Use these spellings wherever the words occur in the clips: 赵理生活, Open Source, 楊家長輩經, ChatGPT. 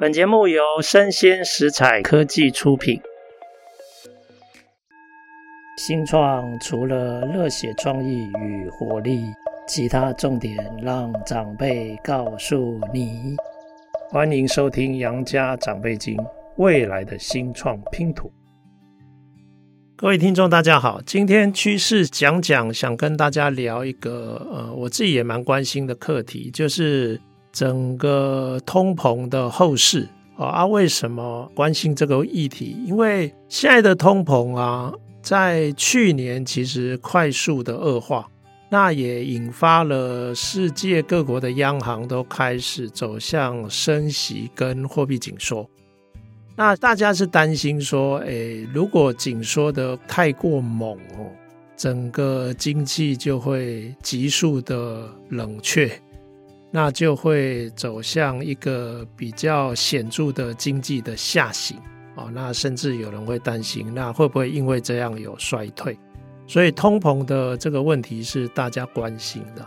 本节目由生鲜食材科技出品。新创除了热血创意与活力，其他重点让长辈告诉你。欢迎收听杨家长辈经，未来的新创拼图。各位听众大家好，今天趋势讲想跟大家聊一个我自己也蛮关心的课题，就是整个通膨的后市为什么关心这个议题？因为现在的通膨在去年其实快速的恶化，那也引发了世界各国的央行都开始走向升息跟货币紧缩。那大家是担心说如果紧缩的太过猛整个经济就会急速的冷却，那就会走向一个比较显著的经济的下行那甚至有人会担心那会不会因为这样有衰退，所以通膨的这个问题是大家关心的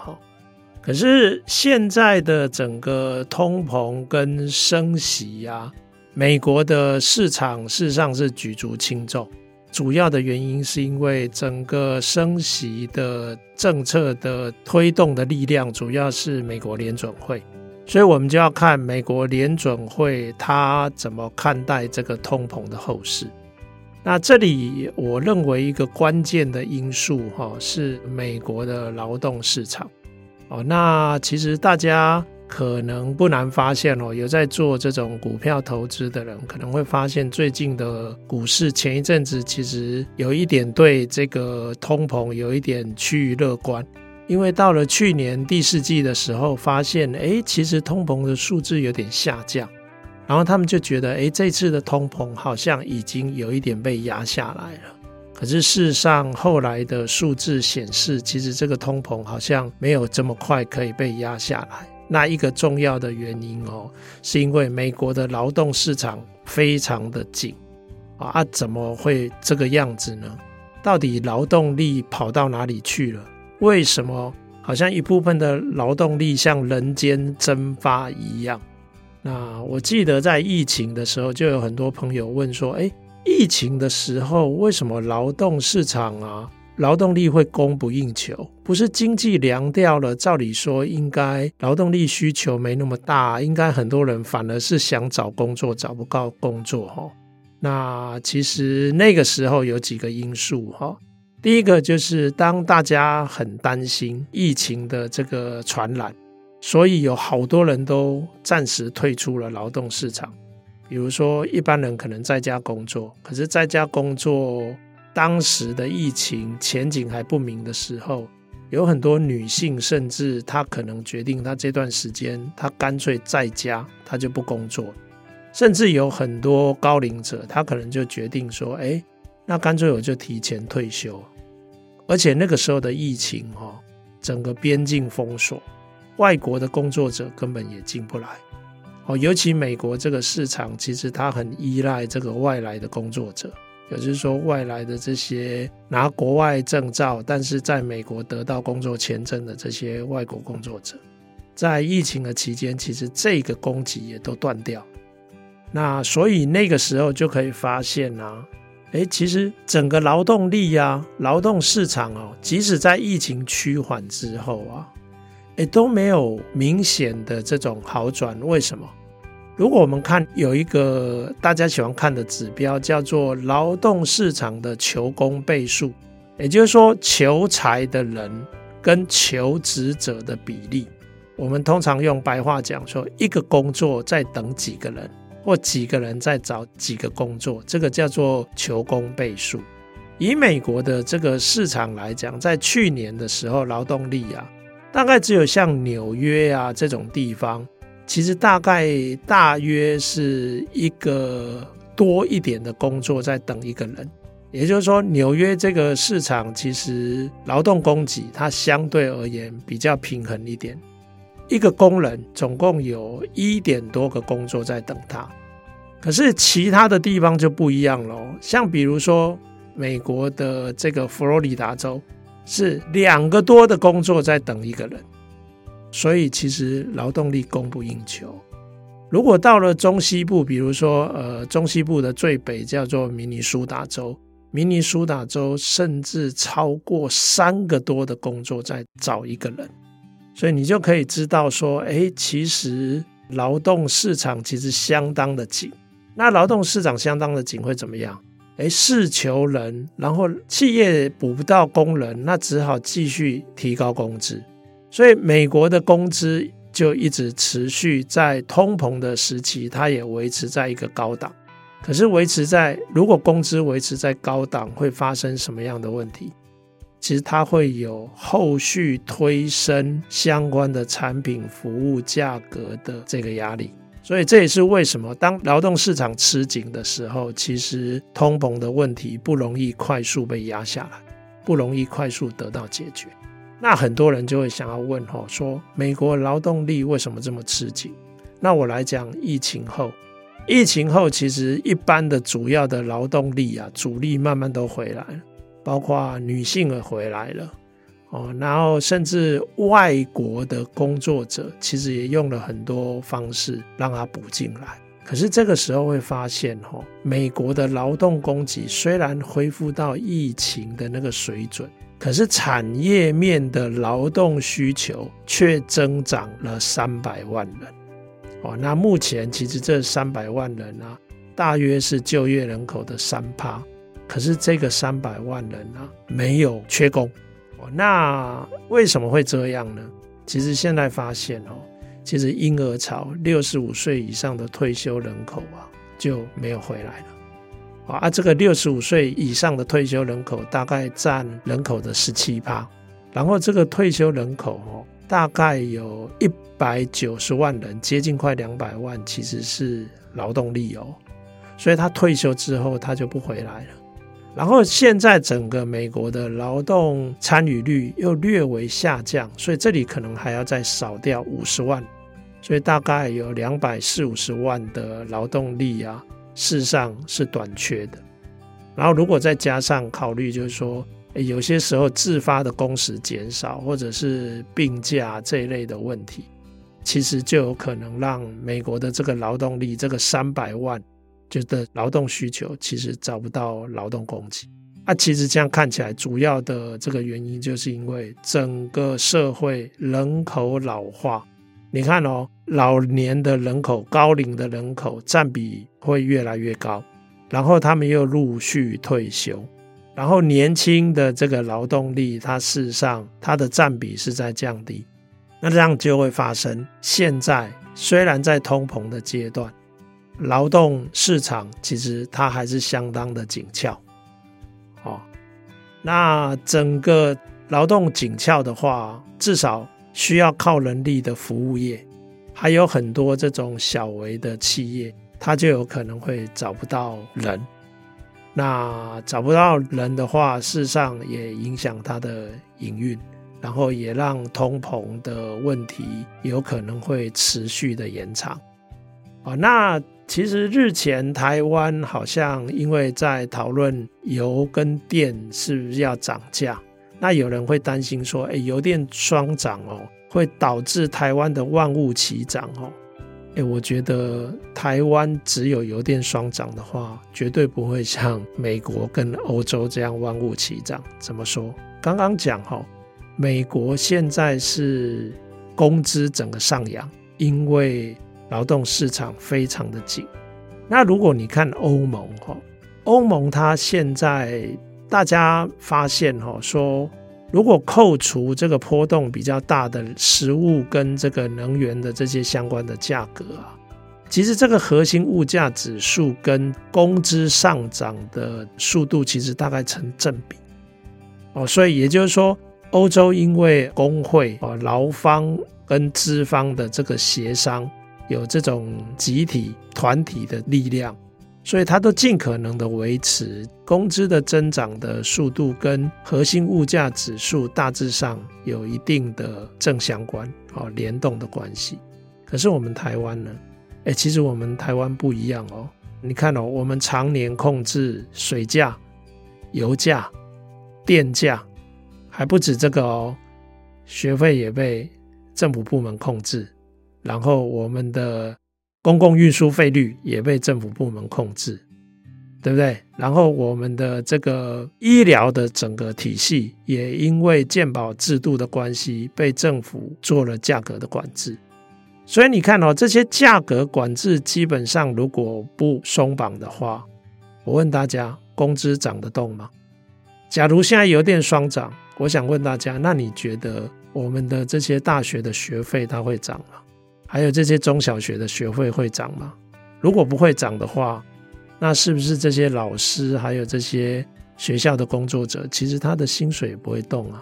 可是现在的整个通膨跟升息美国的市场事实上是举足轻重，主要的原因是因为整个升息的政策的推动的力量主要是美国联准会，所以我们就要看美国联准会它怎么看待这个通膨的后市。那这里我认为一个关键的因素是美国的劳动市场那其实大家可能不难发现有在做这种股票投资的人可能会发现最近的股市前一阵子其实有一点对这个通膨有一点趋于乐观，因为到了去年第四季的时候发现其实通膨的数字有点下降，然后他们就觉得这次的通膨好像已经有一点被压下来了，可是事实上后来的数字显示其实这个通膨好像没有这么快可以被压下来。那一个重要的原因是因为美国的劳动市场非常的紧怎么会这个样子呢？到底劳动力跑到哪里去了？为什么好像一部分的劳动力像人间蒸发一样？那我记得在疫情的时候就有很多朋友问说疫情的时候为什么劳动市场劳动力会供不应求？不是经济凉掉了，照理说应该劳动力需求没那么大，应该很多人反而是想找工作找不到工作那其实那个时候有几个因素第一个就是当大家很担心疫情的这个传染，所以有好多人都暂时退出了劳动市场。比如说一般人可能在家工作，可是在家工作当时的疫情前景还不明的时候，有很多女性甚至她可能决定她这段时间她干脆在家她就不工作，甚至有很多高龄者她可能就决定说那干脆我就提前退休。而且那个时候的疫情整个边境封锁，外国的工作者根本也进不来尤其美国这个市场其实它很依赖这个外来的工作者，也就是说外来的这些拿国外证照但是在美国得到工作签证的这些外国工作者，在疫情的期间其实这个供给也都断掉。那所以那个时候就可以发现其实整个劳动力劳动市场即使在疫情趋缓之后都没有明显的这种好转。为什么？如果我们看有一个大家喜欢看的指标叫做劳动市场的求供倍数，也就是说求财的人跟求职者的比例，我们通常用白话讲说一个工作在等几个人，或几个人在找几个工作，这个叫做求供倍数。以美国的这个市场来讲，在去年的时候劳动力大概只有像纽约这种地方其实大约是一个多一点的工作在等一个人，也就是说纽约这个市场其实劳动供给它相对而言比较平衡一点，一个工人总共有1点多个工作在等他。可是其他的地方就不一样了像比如说美国的这个佛罗里达州是2个多的工作在等一个人，所以其实劳动力供不应求。如果到了中西部，比如说中西部的最北叫做明尼苏达州，明尼苏达州甚至超过3个多的工作在找一个人，所以你就可以知道说，其实劳动市场其实相当的紧。那劳动市场相当的紧会怎么样？是求人，然后企业补不到工人，那只好继续提高工资。所以美国的工资就一直持续在通膨的时期，它也维持在一个高档。可是如果工资维持在高档，会发生什么样的问题？其实它会有后续推升相关的产品服务价格的这个压力。所以这也是为什么当劳动市场吃紧的时候，其实通膨的问题不容易快速被压下来，不容易快速得到解决。那很多人就会想要问说，美国劳动力为什么这么吃紧？那我来讲疫情后其实一般的主要的劳动力主力慢慢都回来了，包括女性也回来了然后甚至外国的工作者其实也用了很多方式让他补进来。可是这个时候会发现美国的劳动供给虽然恢复到疫情的那个水准，可是产业面的劳动需求却增长了300万人那目前其实这300万人大约是就业人口的3%，可是这个300万人没有缺工那为什么会这样呢？其实现在发现其实婴儿潮65岁以上的退休人口就没有回来了这个65岁以上的退休人口大概占人口的 17%， 然后这个退休人口大概有190万人，接近快200万，其实是劳动力所以他退休之后他就不回来了。然后现在整个美国的劳动参与率又略微下降，所以这里可能还要再少掉50万，所以大概有240-250万的劳动力事实上是短缺的。然后如果再加上考虑就是说有些时候自发的工时减少或者是病假这一类的问题，其实就有可能让美国的这个劳动力，这个300万的劳动需求其实找不到劳动供给其实这样看起来主要的这个原因就是因为整个社会人口老化。你看老年的人口，高龄的人口占比会越来越高，然后他们又陆续退休，然后年轻的这个劳动力它事实上它的占比是在降低。那这样就会发生，现在虽然在通膨的阶段，劳动市场其实它还是相当的紧俏那整个劳动紧俏的话，至少需要靠人力的服务业还有很多这种小微的企业，它就有可能会找不到人。那找不到人的话，事实上也影响它的营运，然后也让通膨的问题有可能会持续的延长那其实日前台湾好像因为在讨论油跟电是不是要涨价，那有人会担心说油电双涨会导致台湾的万物齐涨我觉得台湾只有油电双涨的话，绝对不会像美国跟欧洲这样万物齐涨。怎么说？刚刚讲美国现在是工资整个上扬，因为劳动市场非常的紧。那如果你看欧盟它现在大家发现说，如果扣除这个波动比较大的食物跟这个能源的这些相关的价格其实这个核心物价指数跟工资上涨的速度其实大概成正比所以也就是说，欧洲因为工会劳方跟资方的这个协商有这种集体团体的力量，所以它都尽可能的维持工资的增长的速度跟核心物价指数大致上有一定的正相关联动的关系。可是我们台湾呢其实我们台湾不一样你看我们常年控制水价、油价、电价，还不止这个学费也被政府部门控制，然后我们的公共运输费率也被政府部门控制，对不对？然后我们的这个医疗的整个体系也因为健保制度的关系被政府做了价格的管制。所以你看哦，这些价格管制基本上如果不松绑的话，我问大家，工资涨得动吗？假如现在油电双涨，我想问大家，那你觉得我们的这些大学的学费它会涨吗？还有这些中小学的学费会涨吗？如果不会涨的话，那是不是这些老师还有这些学校的工作者，其实他的薪水也不会动啊？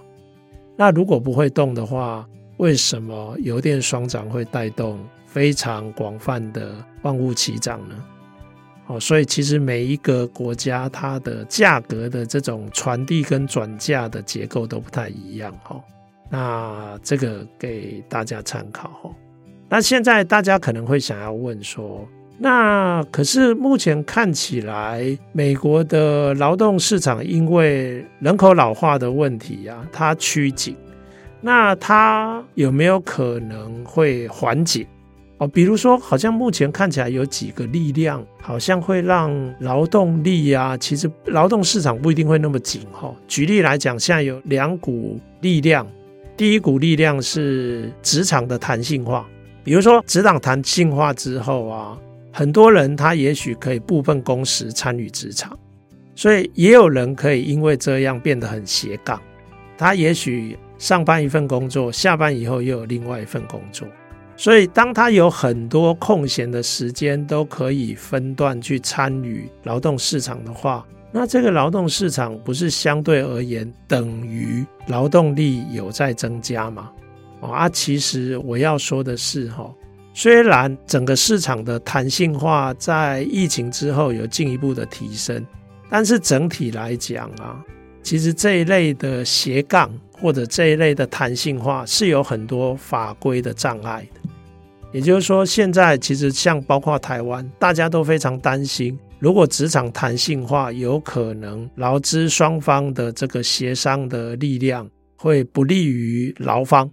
那如果不会动的话，为什么油电双涨会带动非常广泛的万物齐涨呢？所以其实每一个国家它的价格的这种传递跟转嫁的结构都不太一样，那这个给大家参考。那现在大家可能会想要问说，那可是目前看起来美国的劳动市场因为人口老化的问题啊，它趋紧，那它有没有可能会缓解哦？比如说好像目前看起来有几个力量好像会让劳动力啊，其实劳动市场不一定会那么紧哦。举例来讲，现在有两股力量，第一股力量是职场的弹性化，比如说职场弹性化之后啊，很多人他也许可以部分工时参与职场，所以也有人可以因为这样变得很斜杠，他也许上班一份工作，下班以后又有另外一份工作，所以当他有很多空闲的时间都可以分段去参与劳动市场的话，那这个劳动市场不是相对而言等于劳动力有在增加吗？其实我要说的是虽然整个市场的弹性化在疫情之后有进一步的提升，但是整体来讲啊，其实这一类的斜杠或者这一类的弹性化是有很多法规的障碍的。也就是说，现在其实像包括台湾，大家都非常担心，如果职场弹性化，有可能劳资双方的这个协商的力量会不利于劳方，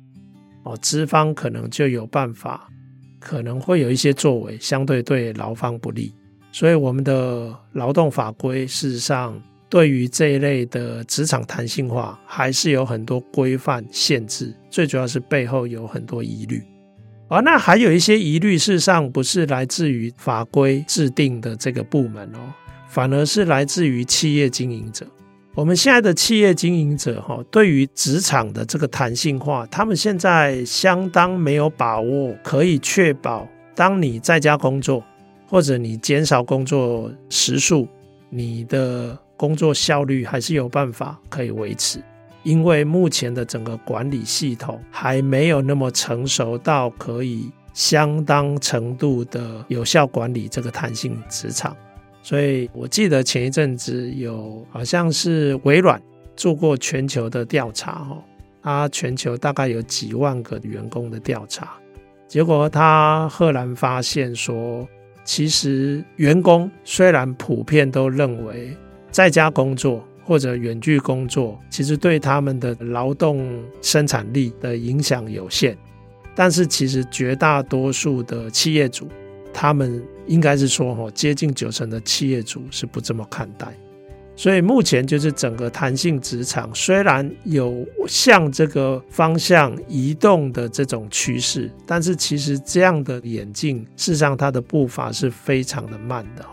资方可能就有办法，可能会有一些作为相对对劳方不利，所以我们的劳动法规事实上对于这一类的职场弹性化还是有很多规范限制，最主要是背后有很多疑虑。那还有一些疑虑事实上不是来自于法规制定的这个部门反而是来自于企业经营者。我们现在的企业经营者对于职场的这个弹性化，他们现在相当没有把握可以确保，当你在家工作或者你减少工作时数，你的工作效率还是有办法可以维持，因为目前的整个管理系统还没有那么成熟到可以相当程度的有效管理这个弹性职场。所以我记得前一阵子有好像是微软做过全球的调查，他全球大概有几万个员工的调查，结果他赫然发现说，其实员工虽然普遍都认为在家工作或者远距工作其实对他们的劳动生产力的影响有限，但是其实绝大多数的企业主，他们应该是说接近90%的企业主是不这么看待。所以目前就是整个弹性职场虽然有向这个方向移动的这种趋势，但是其实这样的演进事实上它的步伐是非常的慢的。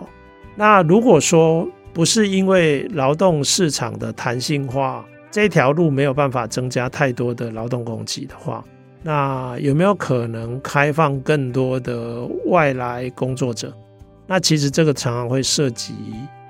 那如果说不是因为劳动市场的弹性化这条路没有办法增加太多的劳动供给的话，那有没有可能开放更多的外来工作者？那其实这个常常会涉及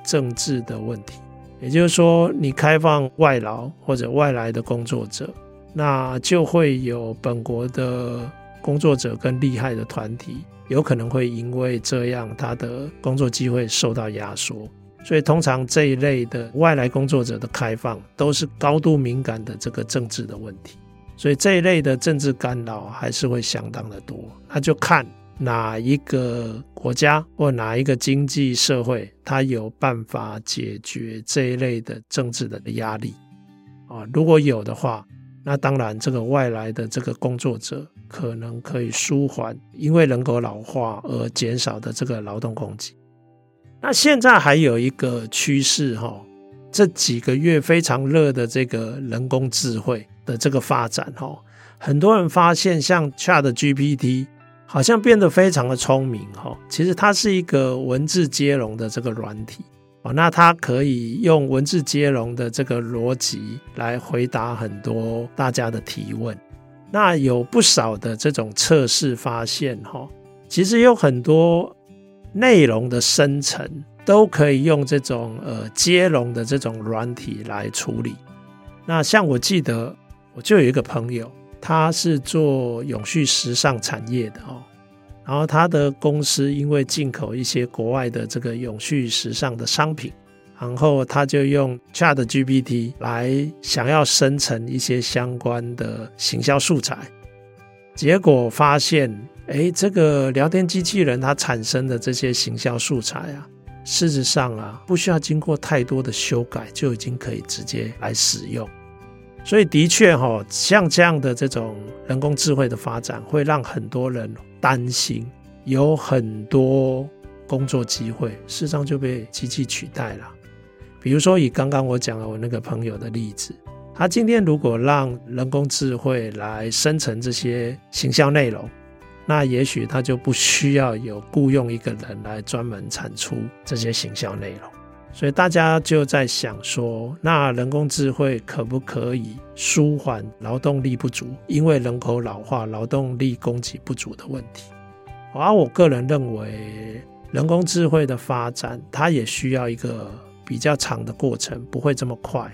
政治的问题，也就是说你开放外劳或者外来的工作者，那就会有本国的工作者跟厉害的团体有可能会因为这样他的工作机会受到压缩，所以通常这一类的外来工作者的开放都是高度敏感的这个政治的问题，所以这一类的政治干扰还是会相当的多。那就看哪一个国家或哪一个经济社会它有办法解决这一类的政治的压力，如果有的话，那当然这个外来的这个工作者可能可以舒缓因为人口老化而减少的这个劳动供给。那现在还有一个趋势，这几个月非常热的这个人工智慧的这个发展，很多人发现像 ChatGPT 好像变得非常的聪明，其实它是一个文字接龙的这个软体，那它可以用文字接龙的这个逻辑来回答很多大家的提问。那有不少的这种测试发现，其实有很多内容的生成都可以用这种接龙的这种软体来处理。那像我记得我就有一个朋友，他是做永续时尚产业的，然后他的公司因为进口一些国外的这个永续时尚的商品，然后他就用 ChatGPT 来想要生成一些相关的行销素材，结果发现这个聊天机器人它产生的这些行销素材，事实上，不需要经过太多的修改就已经可以直接来使用。所以的确，像这样的这种人工智慧的发展会让很多人担心有很多工作机会事实上就被机器取代了。比如说以刚刚我讲的我那个朋友的例子，他今天如果让人工智慧来生成这些行销内容，那也许他就不需要有雇用一个人来专门产出这些行销内容。所以大家就在想说，那人工智慧可不可以舒缓劳动力不足，因为人口老化劳动力供给不足的问题，我个人认为人工智慧的发展它也需要一个比较长的过程，不会这么快。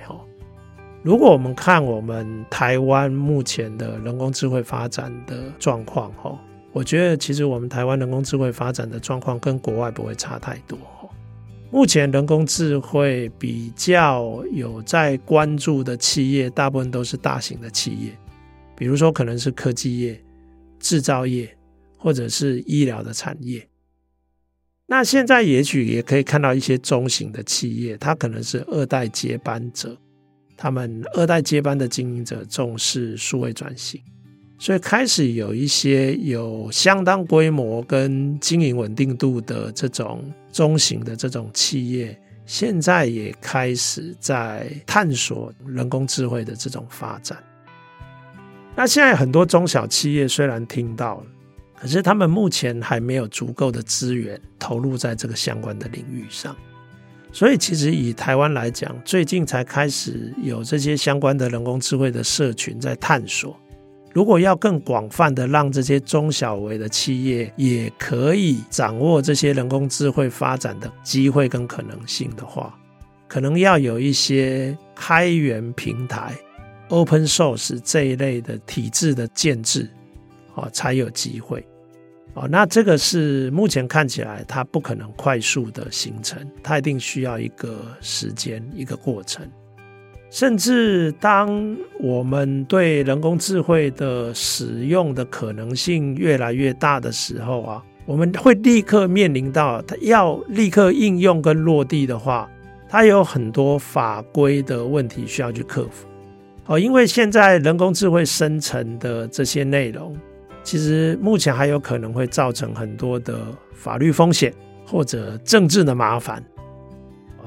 如果我们看我们台湾目前的人工智慧发展的状况，我觉得其实我们台湾人工智慧发展的状况跟国外不会差太多。目前人工智慧比较有在关注的企业大部分都是大型的企业，比如说可能是科技业、制造业或者是医疗的产业。那现在也许也可以看到一些中型的企业，它可能是二代接班者，他们二代接班的经营者重视数位转型，所以开始有一些有相当规模跟经营稳定度的这种中型的这种企业，现在也开始在探索人工智慧的这种发展。那现在很多中小企业虽然听到了，可是他们目前还没有足够的资源投入在这个相关的领域上。所以其实以台湾来讲，最近才开始有这些相关的人工智慧的社群在探索，如果要更广泛的让这些中小微的企业也可以掌握这些人工智慧发展的机会跟可能性的话，可能要有一些开源平台 Open Source 这一类的体制的建制，才有机会，那这个是目前看起来它不可能快速的形成，它一定需要一个时间一个过程。甚至当我们对人工智慧的使用的可能性越来越大的时候，我们会立刻面临到它要立刻应用跟落地的话，它有很多法规的问题需要去克服，因为现在人工智慧生成的这些内容其实目前还有可能会造成很多的法律风险或者政治的麻烦。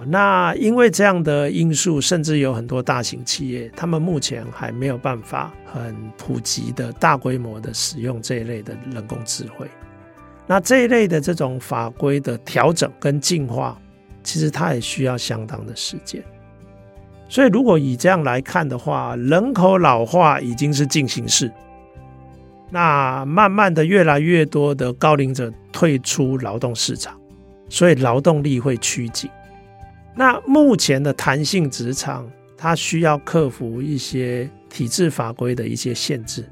那因为这样的因素，甚至有很多大型企业他们目前还没有办法很普及的大规模的使用这一类的人工智慧。那这一类的这种法规的调整跟进化，其实它也需要相当的时间。所以如果以这样来看的话，人口老化已经是进行式，那慢慢的越来越多的高龄者退出劳动市场，所以劳动力会趋紧。那目前的弹性职场它需要克服一些体制法规的一些限制，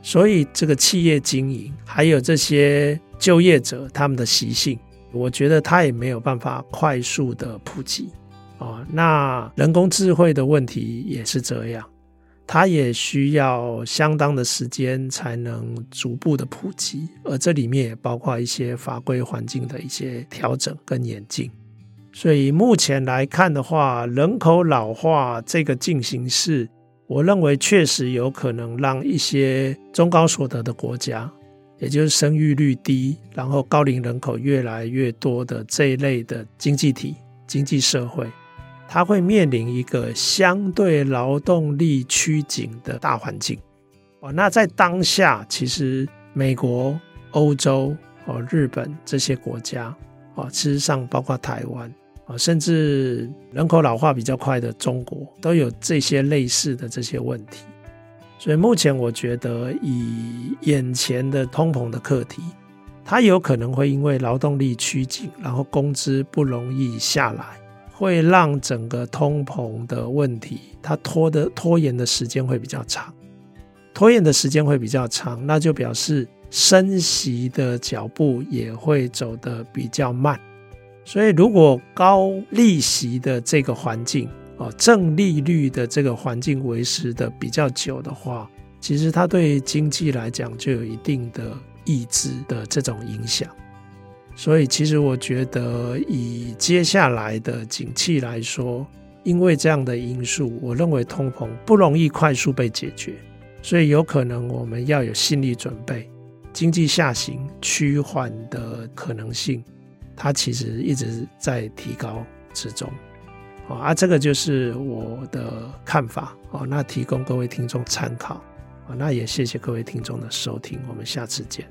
所以这个企业经营还有这些就业者他们的习性，我觉得它也没有办法快速的普及，那人工智慧的问题也是这样，它也需要相当的时间才能逐步的普及，而这里面也包括一些法规环境的一些调整跟演进。所以目前来看的话，人口老化这个进行式，我认为确实有可能让一些中高所得的国家，也就是生育率低，然后高龄人口越来越多的这一类的经济体、经济社会，它会面临一个相对劳动力趋紧的大环境。那在当下，其实美国、欧洲、日本这些国家，事实上包括台湾，甚至人口老化比较快的中国，都有这些类似的这些问题。所以目前我觉得以眼前的通膨的课题，它有可能会因为劳动力趋紧，然后工资不容易下来，会让整个通膨的问题它拖延的时间会比较长。拖延的时间会比较长，那就表示升息的脚步也会走得比较慢。所以如果高利息的这个环境，正利率的这个环境维持的比较久的话，其实它对经济来讲就有一定的抑制的这种影响。所以其实我觉得以接下来的景气来说，因为这样的因素，我认为通膨不容易快速被解决，所以有可能我们要有心理准备，经济下行趋缓的可能性它其实一直在提高之中。这个就是我的看法，那提供各位听众参考。那也谢谢各位听众的收听，我们下次见。